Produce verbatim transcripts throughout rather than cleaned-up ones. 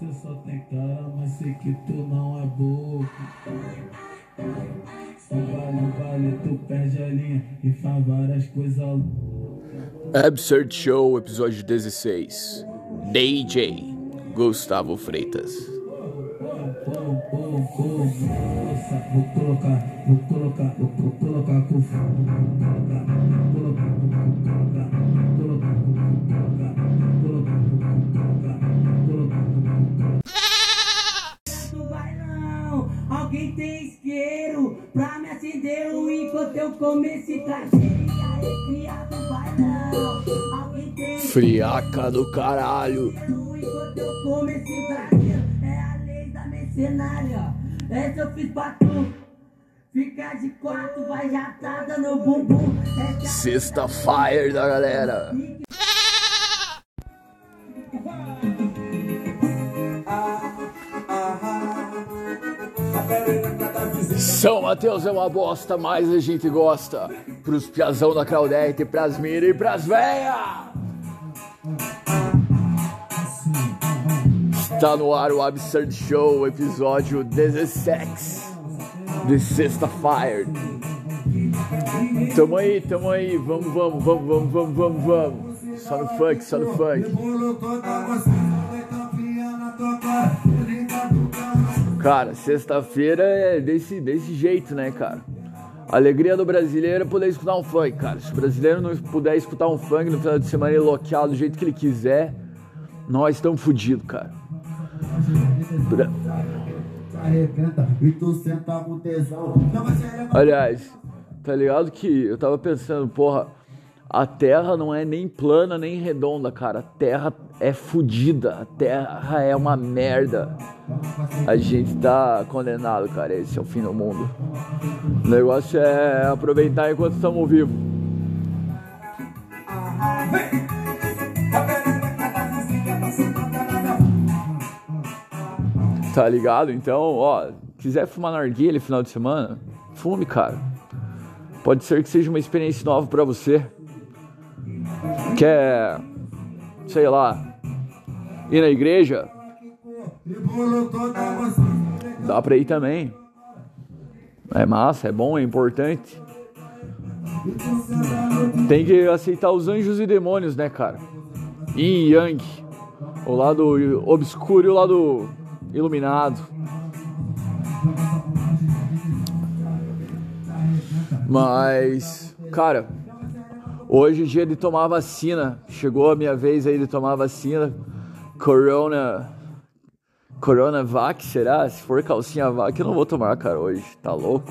Você só tem cara, mas sei que tu não é bobo. Se vale, vale, tu perde a linha e faz várias coisas loucas. Absurd Show, episódio dezesseis. D J Gustavo Freitas. Vou colocar, vou colocar, vou colocar com alguém tem isqueiro pra me acender o enquanto eu comer esse cacheiro. E aí, friaca do bailão. Alguém tem isqueiro. Friaca do caralho. Enquanto eu comer esse cacheiro. É a lei da mercenária. Essa eu fiz pra tu. Fica de quatro, vai jatada no bumbum. É sexta fire da galera. São Mateus é uma bosta, mas a gente gosta. Pros piazão da Craudete, pras mira e pras véia. Está no ar o Absurd Show, episódio dezesseis de Sexta Fire. Tamo aí, tamo aí, vamos, vamos, vamos, vamos, vamos, vamos, vamos. Só no funk, só no funk. Cara, sexta-feira é desse, desse jeito, né, cara? A alegria do brasileiro é poder escutar um funk, cara. Se o brasileiro não puder escutar um funk no final de semana e loquear do jeito que ele quiser, nós estamos fodidos, cara. Aliás, tá ligado que eu tava pensando, porra, a terra não é nem plana nem redonda, cara. A terra é fodida, a terra é uma merda. A gente tá condenado, cara. Esse é o fim do mundo. O negócio é aproveitar enquanto estamos vivos. Tá ligado? Então, ó, quiser fumar narguilha final de semana, fume, cara. Pode ser que seja uma experiência nova pra você. Quer, sei lá, ir na igreja? Dá pra ir também. É massa, é bom, é importante. Tem que aceitar os anjos e demônios, né, cara? Yin e Yang. O lado obscuro e o lado iluminado. Mas, cara, hoje é dia de tomar vacina. Chegou a minha vez aí de tomar vacina. Corona. CoronaVac, será? Se for calcinha vac, eu não vou tomar, cara, hoje. Tá louco?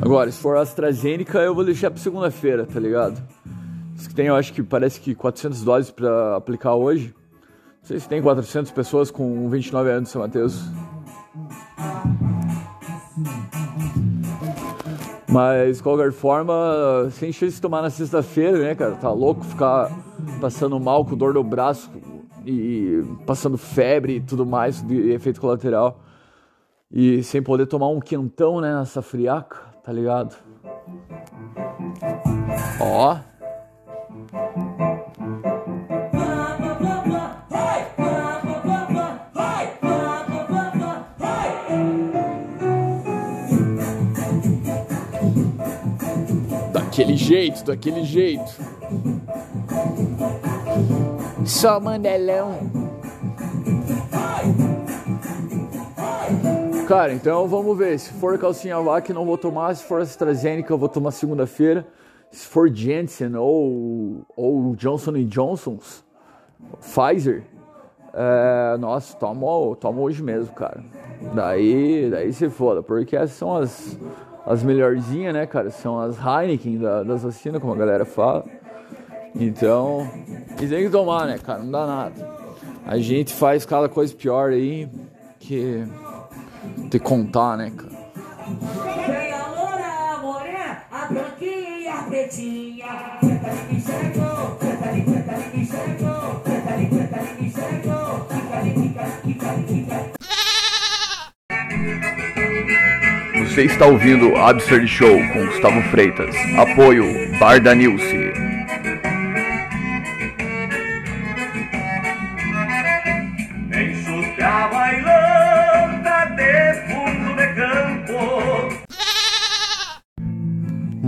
Agora, se for AstraZeneca, eu vou deixar pra segunda-feira, tá ligado? Diz que tem, eu acho que parece que quatrocentas doses pra aplicar hoje. Não sei se tem quatrocentas pessoas com vinte e nove anos, São Mateus. Mas, de qualquer forma, sem chance de tomar na sexta-feira, né, cara? Tá louco ficar passando mal com dor no braço e passando febre e tudo mais, de efeito colateral. E sem poder tomar um quentão, né, nessa friaca, tá ligado? Ó. Daquele jeito, daquele jeito. Só mandelão. Cara, então vamos ver. Se for calcinha vac, não vou tomar. Se for AstraZeneca, eu vou tomar segunda-feira. Se for Janssen ou, ou Johnson and Johnson, Pfizer, é, nossa, tomo, tomo hoje mesmo, cara. Daí, daí se foda, porque essas são as... As melhorzinhas, né, cara? São as Heineken da, das vacinas, como a galera fala. Então, e tem que tomar, né, cara? Não dá nada. A gente faz cada coisa pior aí que te contar, né, cara? Você está ouvindo Absurd Show com Gustavo Freitas. Apoio Bar da Nilce.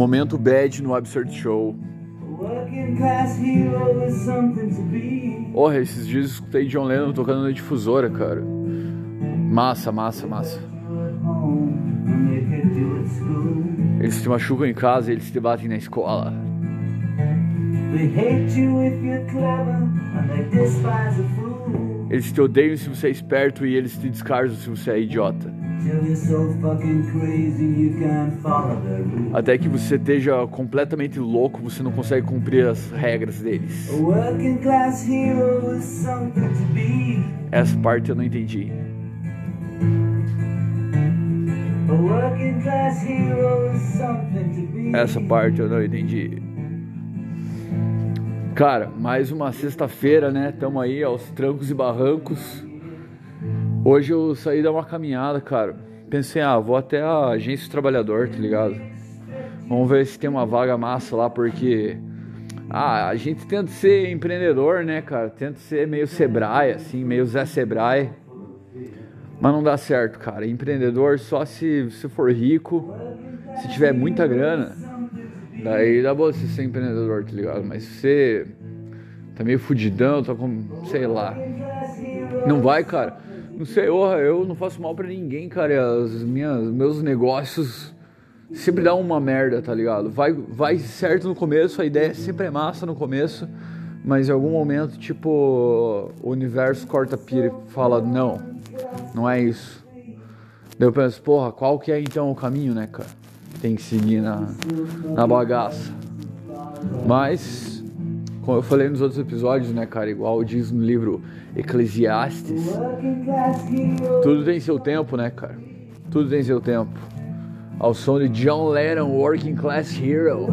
Momento bad no Absurd Show. Porra, esses dias eu escutei John Lennon tocando na difusora, cara. Massa, massa, massa. Eles se machucam em casa e eles te batem na escola. Eles te odeiam se você é esperto e eles te descartam se você é idiota. Até que você esteja completamente louco, você não consegue cumprir as regras deles. Essa parte eu não entendi. Essa parte eu não entendi. Cara, mais uma sexta-feira, né? Tamo aí aos trancos e barrancos. Hoje eu saí dar uma caminhada, cara. Pensei, ah, vou até a Agência do Trabalhador, tá ligado? Vamos ver se tem uma vaga massa lá, porque... Ah, a gente tenta ser empreendedor, né, cara? Tenta ser meio Sebrae, assim, meio Zé Sebrae. Mas não dá certo, cara. Empreendedor só se, se for rico, se tiver muita grana. Daí dá boa você ser empreendedor, tá ligado? Mas se você tá meio fudidão, tá com... sei lá. Não vai, cara. Não sei, orra, eu não faço mal pra ninguém, cara. As minhas, meus negócios sempre dão uma merda, tá ligado? Vai, vai certo no começo, a ideia sempre é massa no começo, mas em algum momento, tipo, o universo corta a pira e fala, não, não é isso. Daí eu penso, porra, qual que é então o caminho, né, cara? Tem que seguir na, na bagaça. Mas... como eu falei nos outros episódios, né, cara, igual diz no livro Eclesiastes, tudo tem seu tempo, né, cara, tudo tem seu tempo, ao som de John Lennon, Working Class Hero.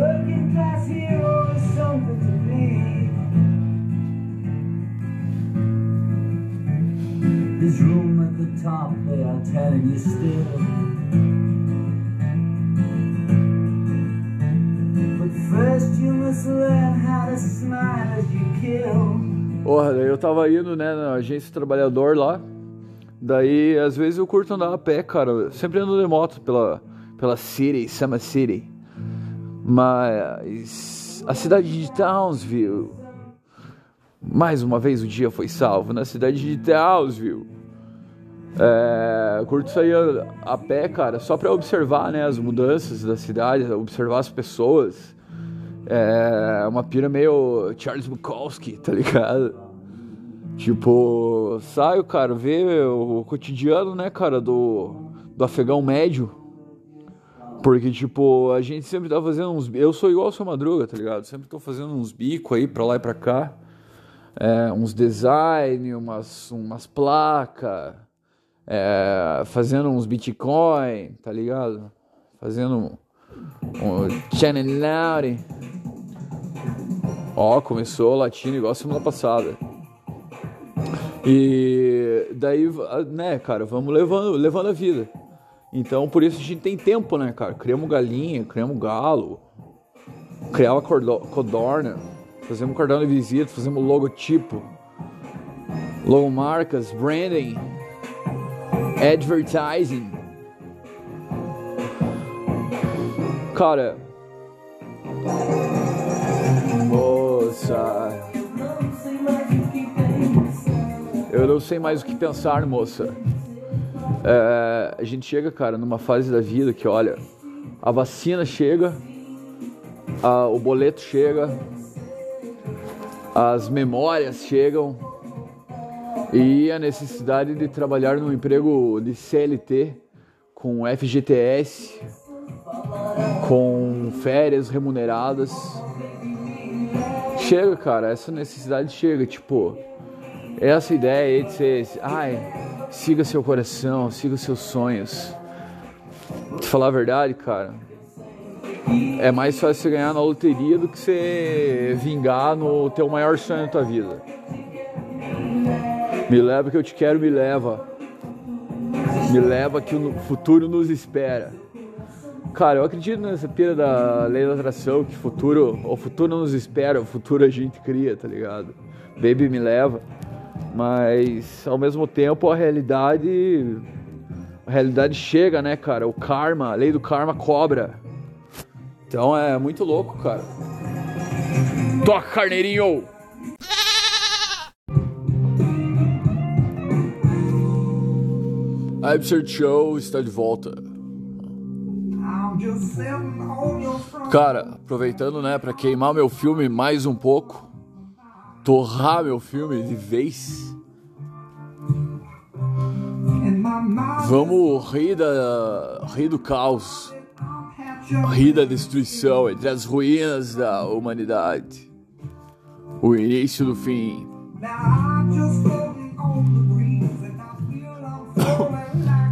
Porra, daí eu tava indo, né, na Agência do Trabalhador lá. Daí, às vezes eu curto andar a pé, cara. Eu sempre ando de moto pela, pela City, Sama City. Mas a cidade de Townsville, mais uma vez o dia foi salvo na cidade de Townsville. É, curto sair a pé, cara, só pra observar, né, as mudanças da cidade, observar as pessoas. É uma pira meio Charles Bukowski, tá ligado? Tipo, saio, cara, ver o cotidiano, né, cara, do, do afegão médio. Porque, tipo, a gente sempre tá fazendo uns... Eu sou igual ao Seu Madruga, tá ligado? Sempre tô fazendo uns bicos aí pra lá e pra cá. É, uns design, umas, umas placas. É, fazendo uns Bitcoin, tá ligado? Fazendo um channel loud. Ó, oh, começou latino igual semana passada. E daí, né, cara, vamos levando, levando a vida. Então, por isso a gente tem tempo, né, cara? Criamos galinha, criamos galo, criava codorna, fazemos cordão de visita, fazemos logotipo, logomarcas, branding, advertising. Cara... moça, eu não sei mais o que pensar, moça. É, a gente chega, cara, numa fase da vida que, olha, a vacina chega, a, o boleto chega, as memórias chegam e a necessidade de trabalhar num emprego de C L T com F G T S, com férias remuneradas. Chega, cara, essa necessidade chega, tipo, essa ideia aí de ser, ai, siga seu coração, siga seus sonhos. Te falar a verdade, cara, é mais fácil você ganhar na loteria do que você vingar no teu maior sonho da tua vida. Me leva que eu te quero, me leva. Me leva que o futuro nos espera. Cara, eu acredito nessa pira da lei da atração, que futuro, o futuro não nos espera, o futuro a gente cria, tá ligado? Baby me leva, mas ao mesmo tempo a realidade, a realidade chega, né, cara? O karma, a lei do karma cobra. Então é muito louco, cara. Toca, carneirinho! A Absurd Show está de volta. Cara, aproveitando, né, pra queimar meu filme mais um pouco. Torrar meu filme de vez. Vamos rir, da, rir do caos. Rir da destruição entre as ruínas da humanidade. O início do fim.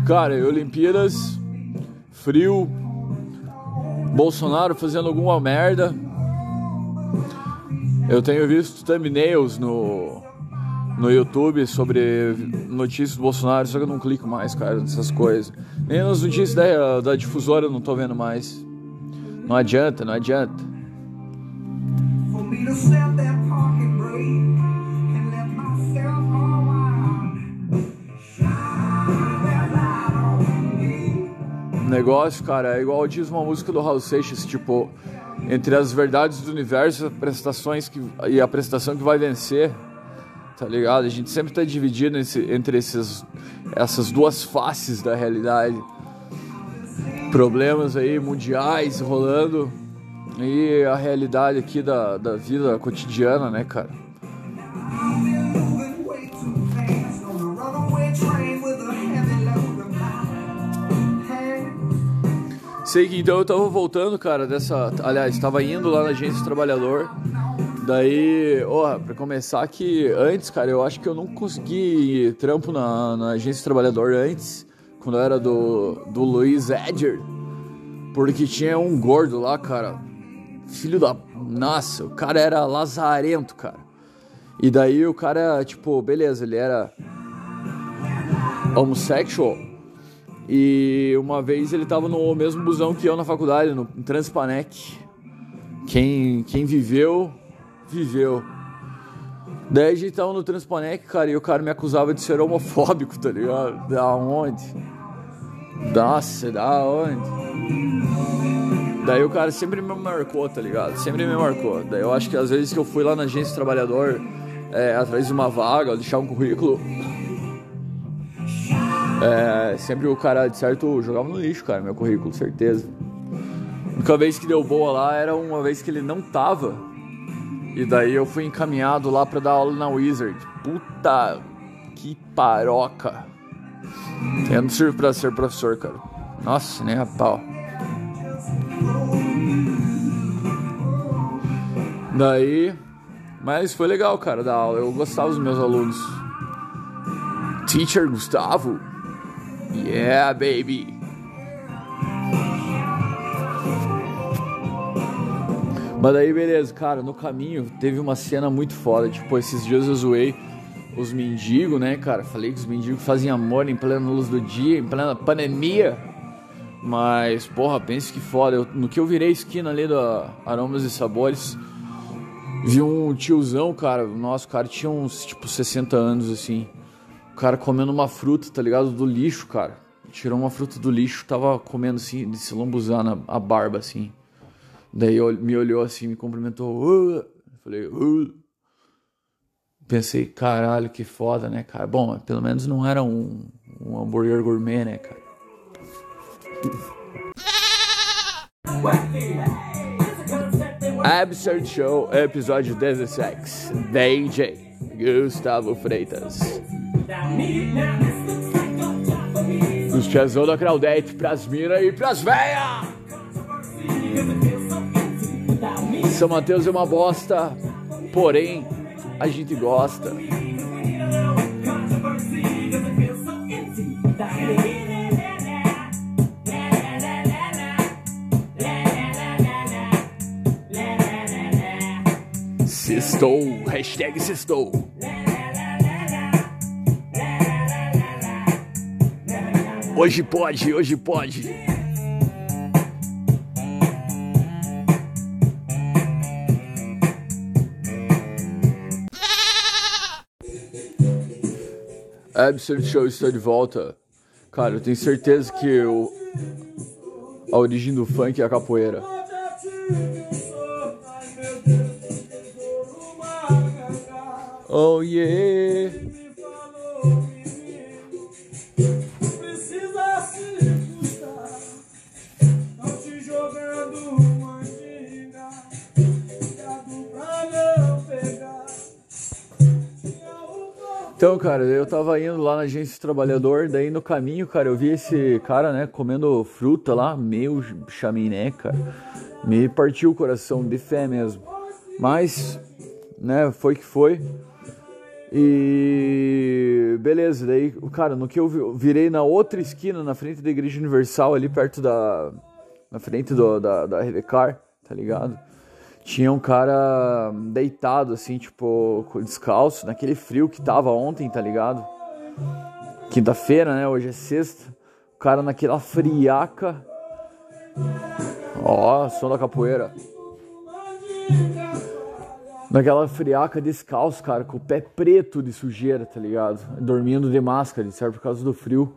Cara, Olimpíadas, frio, Bolsonaro fazendo alguma merda. Eu tenho visto thumbnails no, no YouTube sobre notícias do Bolsonaro, só que eu não clico mais, cara, nessas coisas. Nem nas notícias da, da difusora eu não tô vendo mais. Não adianta, não adianta. Negócio, cara, é igual diz uma música do Raul Seixas, tipo, entre as verdades do universo prestações que, e a prestação que vai vencer, tá ligado? A gente sempre tá dividido esse, entre esses, essas duas faces da realidade. Problemas aí mundiais rolando e a realidade aqui da, da vida cotidiana, né, cara? Sei que então eu tava voltando, cara, dessa... Aliás, tava indo lá na Agência do Trabalhador. Daí, ó, pra começar que antes, cara, eu acho que eu não consegui trampo na, na Agência do Trabalhador antes, quando eu era do, do Luiz Edger, porque tinha um gordo lá, cara. Filho da... Nossa, o cara era lazarento, cara. E daí o cara, tipo, beleza, ele era homossexual. E uma vez ele tava no mesmo busão que eu na faculdade, no Transpanec. Quem, quem viveu, viveu. Daí a gente tava no Transpanec, cara, e o cara me acusava de ser homofóbico, tá ligado? Da onde? Nossa, da onde? Daí o cara sempre me marcou, tá ligado? Sempre me marcou. Daí eu acho que às vezes que eu fui lá na Agência do Trabalhador, é, atrás de uma vaga, deixar um currículo... É, sempre o cara, de certo, jogava no lixo, cara, meu currículo, certeza. A única vez que deu boa lá era uma vez que ele não tava. E daí eu fui encaminhado lá pra dar aula na Wizard. Puta que paroca. Eu não sirvo pra ser professor, cara. Nossa, nem a pau. Daí... Mas foi legal, cara, dar aula. Eu gostava dos meus alunos. Teacher Gustavo... Yeah, baby. Mas daí, beleza, cara, no caminho teve uma cena muito foda. Tipo, esses dias eu zoei os mendigos, né, cara? Falei que os mendigos fazem amor em plena luz do dia, em plena pandemia. Mas, porra, pensa que foda. Eu, no que eu virei esquina ali da Aromas e Sabores, vi um tiozão, cara. Nossa, o cara tinha uns, tipo, sessenta anos, assim. O cara comendo uma fruta, tá ligado? Do lixo, cara. Tirou uma fruta do lixo, tava comendo assim, de se lambuzar na a barba, assim. Daí me olhou assim, me cumprimentou. Uh! Falei, uh! Pensei, caralho, que foda, né, cara? Bom, pelo menos não era um, um hambúrguer gourmet, né, cara? Absurd Show, episódio dezesseis. D J Gustavo Freitas. Os tiazão da Craudete, pras minas e pras véia. São Mateus é uma bosta, porém a gente gosta. Sextou, hashtag sextou. Hoje pode, hoje pode. Absurd Show está de volta. Cara, eu tenho certeza que eu... a origem do funk é a capoeira. Oh yeah! Precisa se custar, não te jogando mandinga, gado pra não pegar. Então, cara, eu tava indo lá na Agência do Trabalhador, daí no caminho, cara, eu vi esse cara, né, comendo fruta lá, meu chaminé, cara. Me partiu o coração de fé mesmo. Mas, né, foi que foi. E beleza, daí, cara, no que eu virei na outra esquina, na frente da Igreja Universal, ali perto da... Na frente do, da, da RedeCar, tá ligado? Tinha um cara deitado, assim, tipo, descalço, naquele frio que tava ontem, tá ligado? Quinta-feira, né, hoje é sexta. O cara naquela friaca. Ó, som da capoeira. Naquela friaca descalço, cara, com o pé preto de sujeira, tá ligado? Dormindo de máscara, certo? Por causa do frio.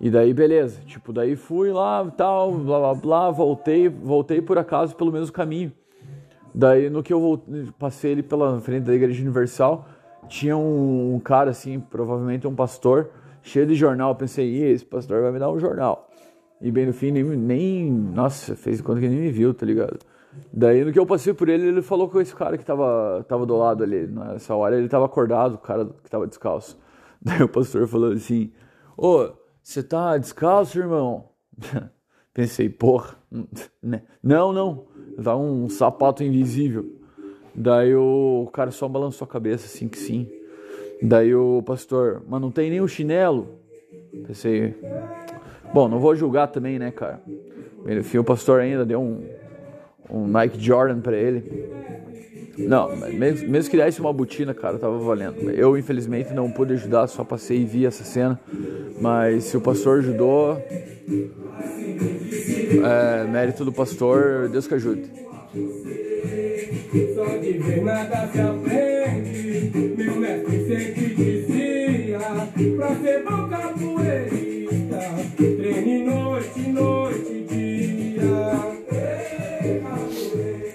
E daí, beleza. Tipo, daí fui lá, tal, blá, blá, blá, voltei, voltei por acaso pelo mesmo caminho. Daí, no que eu voltei, passei ali pela frente da Igreja Universal, tinha um, um cara, assim, provavelmente um pastor, cheio de jornal. Eu pensei, ih, esse pastor vai me dar um jornal. E bem no fim, nem, nem nossa, fez conta que nem me viu, tá ligado? Daí, no que eu passei por ele, ele falou com esse cara que tava, tava do lado ali. Nessa hora, ele tava acordado, o cara que tava descalço. Daí o pastor falou assim, ô, você tá descalço, irmão? Pensei, porra, né? Não, não, dá um sapato invisível. Daí o cara só balançou a cabeça, assim que sim. Daí o pastor, mas não tem nem o chinelo? Pensei, bom, não vou julgar também, né, cara? Enfim, o pastor ainda deu um... um Nike Jordan pra ele. Não, mesmo, mesmo que desse uma botina, cara, tava valendo. Eu, infelizmente, não pude ajudar, só passei e vi essa cena. Mas se o pastor ajudou, é, mérito do pastor, Deus que ajude.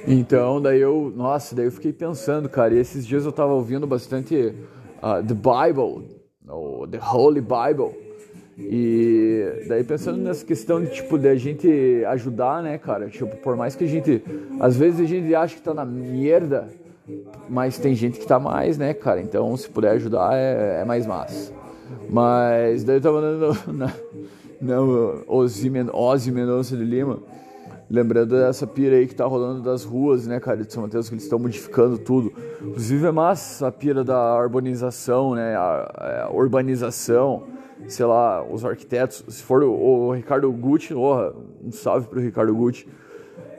Então, daí eu, nossa, daí eu fiquei pensando, cara, e esses dias eu tava ouvindo bastante uh, The Bible, ou The Holy Bible, e daí pensando nessa questão de, tipo, de a gente ajudar, né, cara, tipo, por mais que a gente, às vezes a gente acha que tá na merda, mas tem gente que tá mais, né, cara, então se puder ajudar é, é mais massa. Mas daí eu tava andando na, na Uzi Menossi de Lima, lembrando dessa pira aí que tá rolando das ruas, né, cara, de São Mateus, que eles estão modificando tudo. Inclusive é massa a pira da urbanização, né, a, a urbanização, sei lá, os arquitetos. Se for o, o Ricardo Gucci, oh, um salve pro Ricardo Gucci.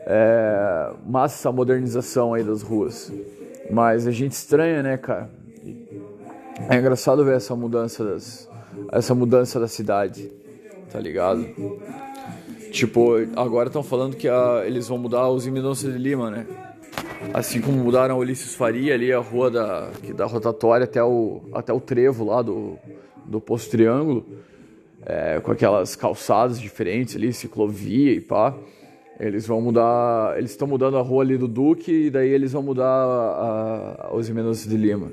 É, massa a modernização aí das ruas. Mas a gente estranha, né, cara. É engraçado ver essa mudança, das, essa mudança da cidade, tá ligado? Tipo, agora estão falando que a, eles vão mudar a Uzi Menossi de Lima, né? Assim como mudaram a Ulisses Faria ali, a rua da, da rotatória até o, até o Trevo lá do, do Posto Triângulo, é, com aquelas calçadas diferentes ali, ciclovia e pá. Eles vão mudar, eles estão mudando a rua ali do Duque e daí eles vão mudar a, a Uzi Menossi de Lima.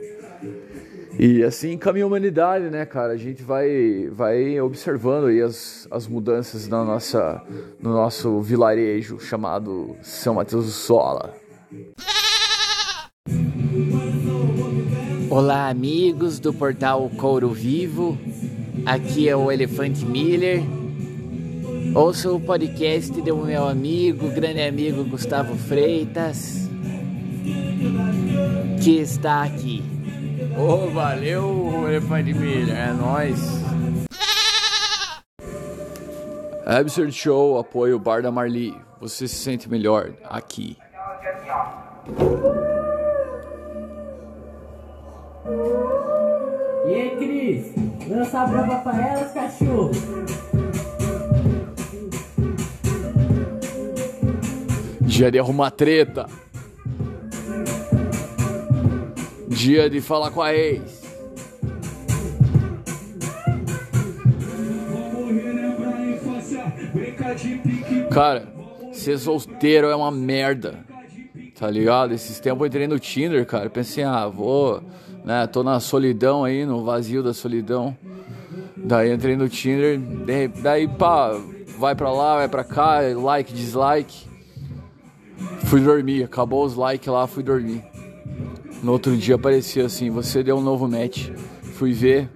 E assim caminha a humanidade, né, cara? A gente vai, vai observando aí as, as mudanças na nossa, no nosso vilarejo chamado São Mateus do Sola. Olá, amigos do portal Couro Vivo. Aqui é o Elefante Miller. Ouça o podcast do meu amigo, grande amigo Gustavo Freitas, que está aqui. Oh, valeu, Elefante Milha, é nóis. Absurd Show apoia o Bar da Marli. Você se sente melhor aqui. E aí, Cris? Lança a brava pra elas, cachorro. Dia de arrumar treta. Dia de falar com a ex. Cara, Ser solteiro é uma merda, tá ligado? Esses tempos eu entrei no Tinder, cara. Pensei, ah, vou... né, tô na solidão aí, no vazio da solidão. Daí entrei no Tinder, daí pá... vai pra lá, vai pra cá, like, dislike. Fui dormir, acabou os likes lá, fui dormir. No outro dia aparecia assim, você deu um novo match. Fui ver,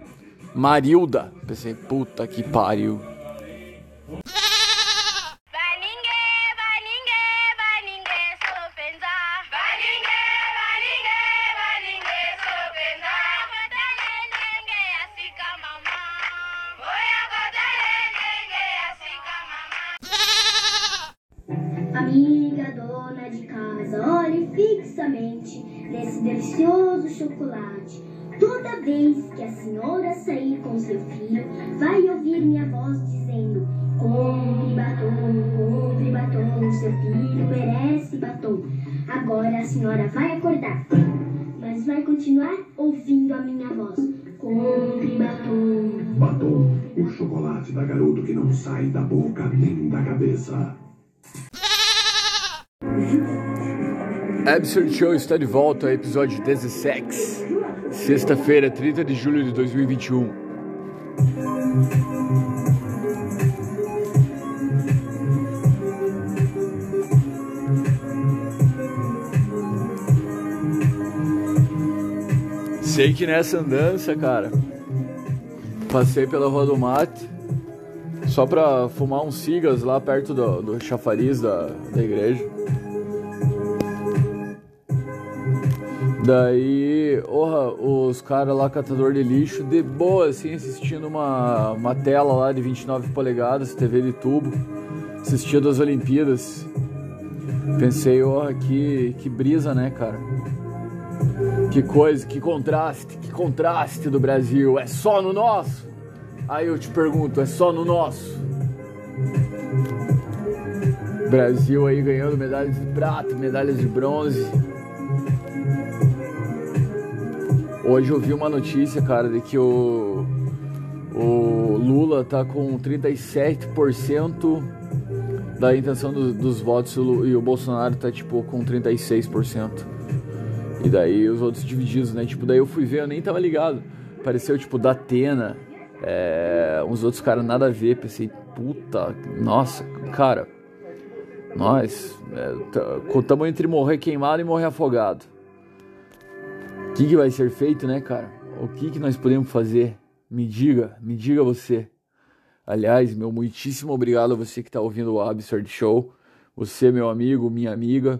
Marilda. Pensei, puta que pariu. Nesse delicioso chocolate, toda vez que a senhora sair com seu filho, vai ouvir minha voz dizendo: compre batom, compre batom, seu filho merece batom. Agora a senhora vai acordar, mas vai continuar ouvindo a minha voz: compre batom. Batom, o chocolate da garota que não sai da boca nem da cabeça. Absurd Show está de volta, episódio dezesseis, sexta-feira, trinta de julho de dois mil e vinte e um. Sei que nessa andança, cara, passei pela Rua do Mate só pra fumar uns cigas lá perto do, do chafariz da, da igreja. Daí, orra, os caras lá, catador de lixo, de boa, assim, assistindo uma, uma tela lá de vinte e nove polegadas, T V de tubo, assistindo as Olimpíadas. Pensei, orra, que, que brisa, né, cara? Que coisa, que contraste, que contraste do Brasil, é só no nosso? Aí eu te pergunto, é só no nosso? Brasil aí ganhando medalhas de prata, medalhas de bronze. Hoje eu vi uma notícia, cara, de que o, o Lula tá com trinta e sete por cento da intenção do, dos votos e o Bolsonaro tá, tipo, com trinta e seis por cento. E daí os outros divididos, né? Tipo, daí eu fui ver, eu nem tava ligado. Apareceu, tipo, Datena, é, uns outros caras nada a ver. Pensei, puta, nossa, cara, nós é, contamos entre morrer queimado e morrer afogado. O que, que vai ser feito, né, cara? O que, que nós podemos fazer? Me diga, me diga você. Aliás, meu muitíssimo obrigado a você que está ouvindo o Absurd Show. Você, meu amigo, minha amiga.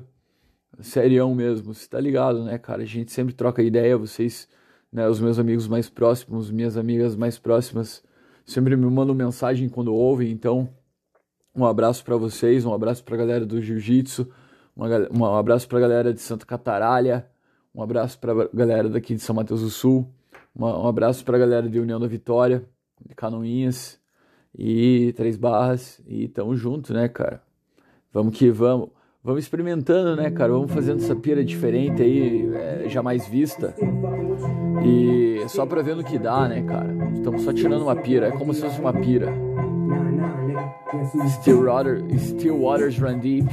Serião mesmo, você tá ligado, né, cara? A gente sempre troca ideia, vocês, né, os meus amigos mais próximos, minhas amigas mais próximas, sempre me mandam mensagem quando ouvem. Então, um abraço para vocês, um abraço para a galera do Jiu-Jitsu, um abraço para a galera de Santa Cataralha. Um abraço para a galera daqui de São Mateus do Sul. Uma, um abraço para a galera de União da Vitória, de Canoinhas e Três Barras. E tamo junto, né, cara? Vamos que vamos. Vamos experimentando, né, cara? Vamos fazendo essa pira diferente aí, é, jamais vista. E é só para ver no que dá, né, cara? Estamos só tirando uma pira. É como se fosse uma pira. Still, water, still waters run deep.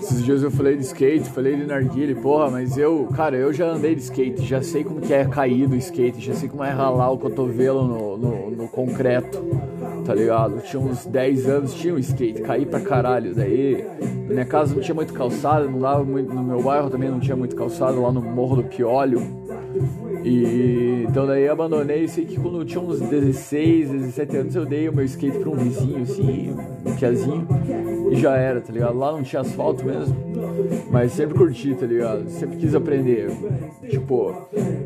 Esses dias eu falei de skate, falei de narguile, porra, mas eu, cara, eu já andei de skate, já sei como que é cair do skate, já sei como é ralar o cotovelo no, no, no concreto, tá ligado? Eu tinha uns dez anos, tinha um skate, caí pra caralho, daí na minha casa não tinha muito calçado, não dava muito, no meu bairro também não tinha muito calçado, lá no Morro do Piolho, e então daí eu abandonei, sei que quando eu tinha uns dezesseis, dezessete anos eu dei o meu skate pra um vizinho, assim, um piazinho, e já era, tá ligado? Lá não tinha asfalto mesmo, mas sempre curti, tá ligado? Sempre quis aprender, tipo,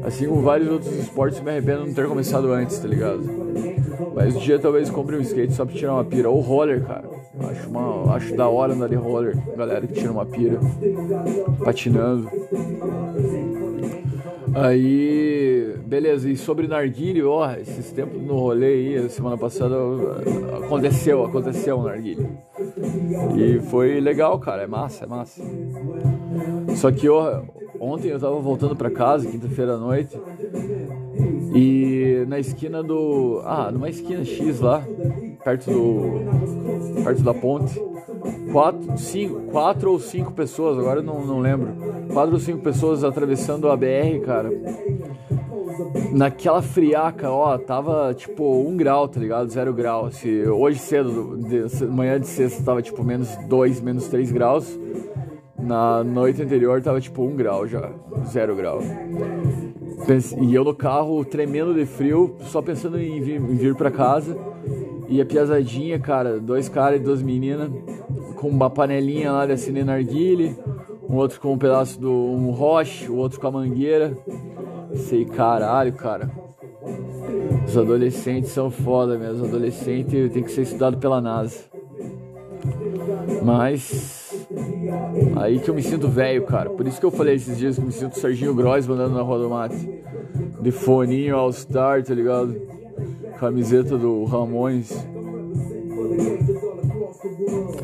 assim como vários outros esportes, me arrependo de não ter começado antes, tá ligado? Mas um dia talvez compre um skate só pra tirar uma pira, ou roller, cara. Acho, uma, acho da hora andar de roller, galera que tira uma pira, patinando. Aí, beleza, e sobre narguile, ó, esses tempos no rolê aí, semana passada, aconteceu, aconteceu o narguile. E foi legal, cara, é massa, é massa. Só que, ó, Ontem eu estava voltando para casa, quinta-feira à noite, e na esquina do... Ah, numa esquina X lá, perto do... perto da ponte, quatro, cinco, quatro ou cinco pessoas, agora eu não, não lembro, quatro ou cinco pessoas atravessando a B R, cara. Naquela friaca, ó, tava tipo um grau, tá ligado? Zero grau. Se hoje cedo, de, manhã de sexta, tava tipo menos dois, menos três graus. Na noite anterior tava tipo um grau já, zero grau. E eu no carro tremendo de frio, só pensando em vir, em vir pra casa. E a piazadinha, cara, dois caras e duas meninas, com uma panelinha lá de acender narguile, um outro com um pedaço do um roche, o outro com a mangueira. Sei, caralho, cara. Os adolescentes são foda mesmo. Os adolescentes tem que ser estudado pela NASA. Mas aí que eu me sinto velho, cara. Por isso que eu falei esses dias que eu me sinto Serginho Gross andando na Rua do Mate, de foninho All Star, tá ligado? Camiseta do Ramones.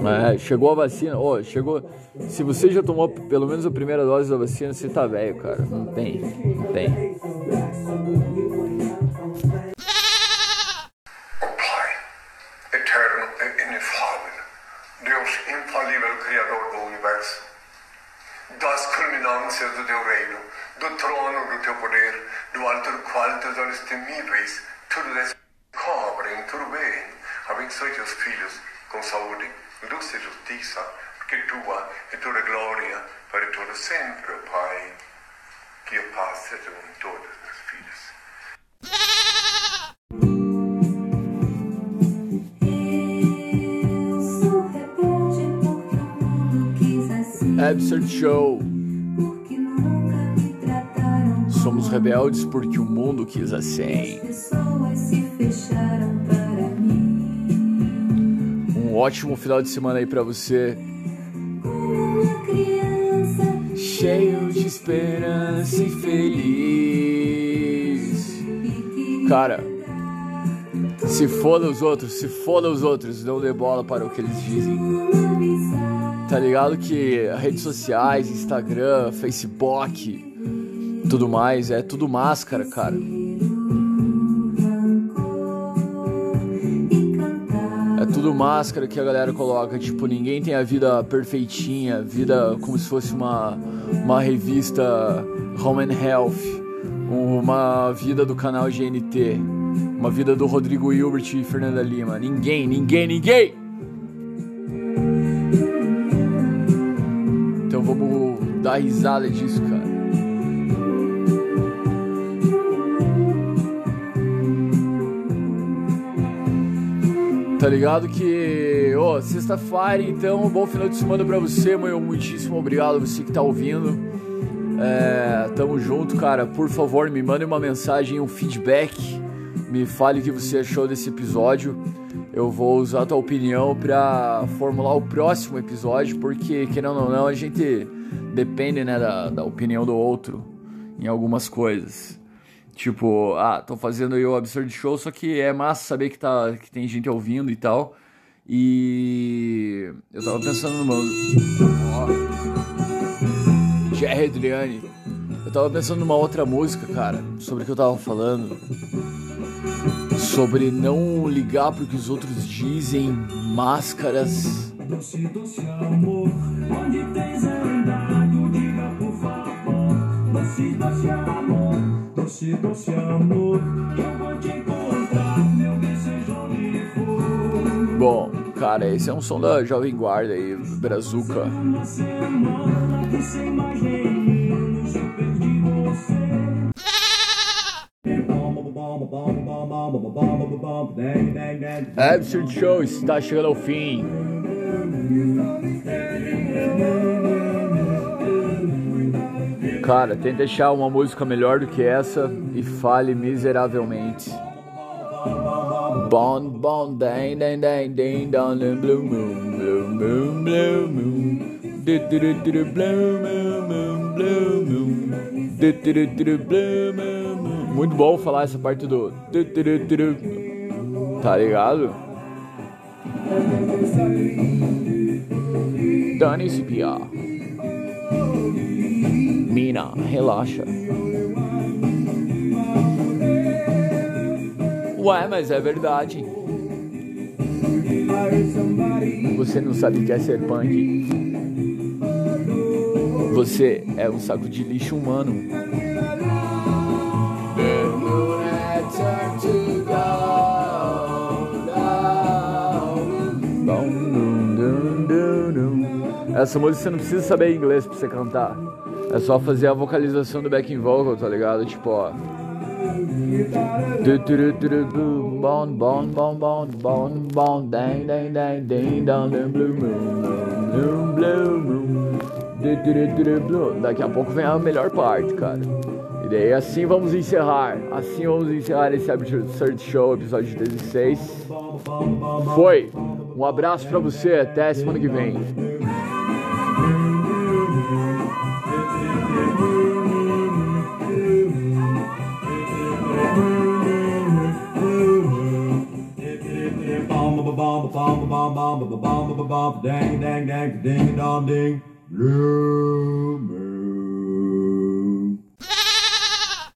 É, chegou a vacina, ó, oh, chegou. Se você já tomou pelo menos a primeira dose da vacina, você tá velho, cara. Não tem, não tem. O Pai, eterno e inefável, Deus infalível, Criador do Universo, das culminâncias do Teu reino, do trono do Teu poder, do alto do qual Teus olhos temíveis, tudo descobrem, tudo bem, abençoe Teus filhos com saúde, luz e justiça, porque Tua é toda glória para todo sempre, Pai. Que a paz seja com todos os filhos. Absurd Show. Somos rebeldes porque o mundo quis assim. Um ótimo final de semana aí pra você. Cheio de esperança e feliz. Cara, se foda os outros, se foda os outros, não dê bola para o que eles dizem. Tá ligado que redes sociais, Instagram, Facebook, tudo mais, é tudo máscara, cara. Máscara que a galera coloca, tipo, ninguém tem a vida perfeitinha, vida como se fosse uma, uma revista Home and Health, uma vida do canal G N T, uma vida do Rodrigo Hilbert e Fernanda Lima. Ninguém, ninguém, ninguém! Então vamos dar risada disso, cara. Tá ligado que, ô, oh, sexta-feira, então, bom final de semana pra você, mãe, muitíssimo obrigado a você que tá ouvindo, é, tamo junto, cara, por favor, me mande uma mensagem, um feedback, me fale o que você achou desse episódio, eu vou usar a tua opinião pra formular o próximo episódio, porque, querendo ou não, a gente depende, né, da, da opinião do outro em algumas coisas. Tipo, ah, tô fazendo aí o Absurd Show, só que é massa saber que, tá, que tem gente ouvindo e tal. E eu tava pensando numa... Oh. Jerry Adriani. Eu tava pensando numa outra música, cara, sobre o que eu tava falando. Sobre não ligar pro que os outros dizem, máscaras. Doce, doce amor, onde tens andado, diga por favor. Doce, doce amor. Doce, doce amor, eu vou te encontrar, meu desejo onde for. Bom, cara, esse é um som da Jovem Guarda aí, brazuca. Absurd Show está chegando ao fim. Cara, tenta deixar uma música melhor do que essa e fale miseravelmente. Bon, bon, dang, dang, dang, ding, dong, blue moon, blue moon, blue moon, do, do, do, do, blue moon, blue moon, do, do, do, do, blue moon. Muito bom falar essa parte do do, do, do, do. Tá ligado? Dane-se pior. Mina, relaxa. Ué, mas é verdade. Você não sabe o que é ser punk. Você é um saco de lixo humano. Essa música você não precisa saber inglês pra você cantar. É só fazer a vocalização do backing vocal, tá ligado? Tipo, ó. Daqui a pouco vem a melhor parte, cara. E daí assim vamos encerrar. Assim vamos encerrar esse Absurd Show, episódio dezesseis. Foi! Um abraço pra você, até semana que vem. Bomb bomb bomb bomb bomb bomb bomb dang dang dang ding dong ding.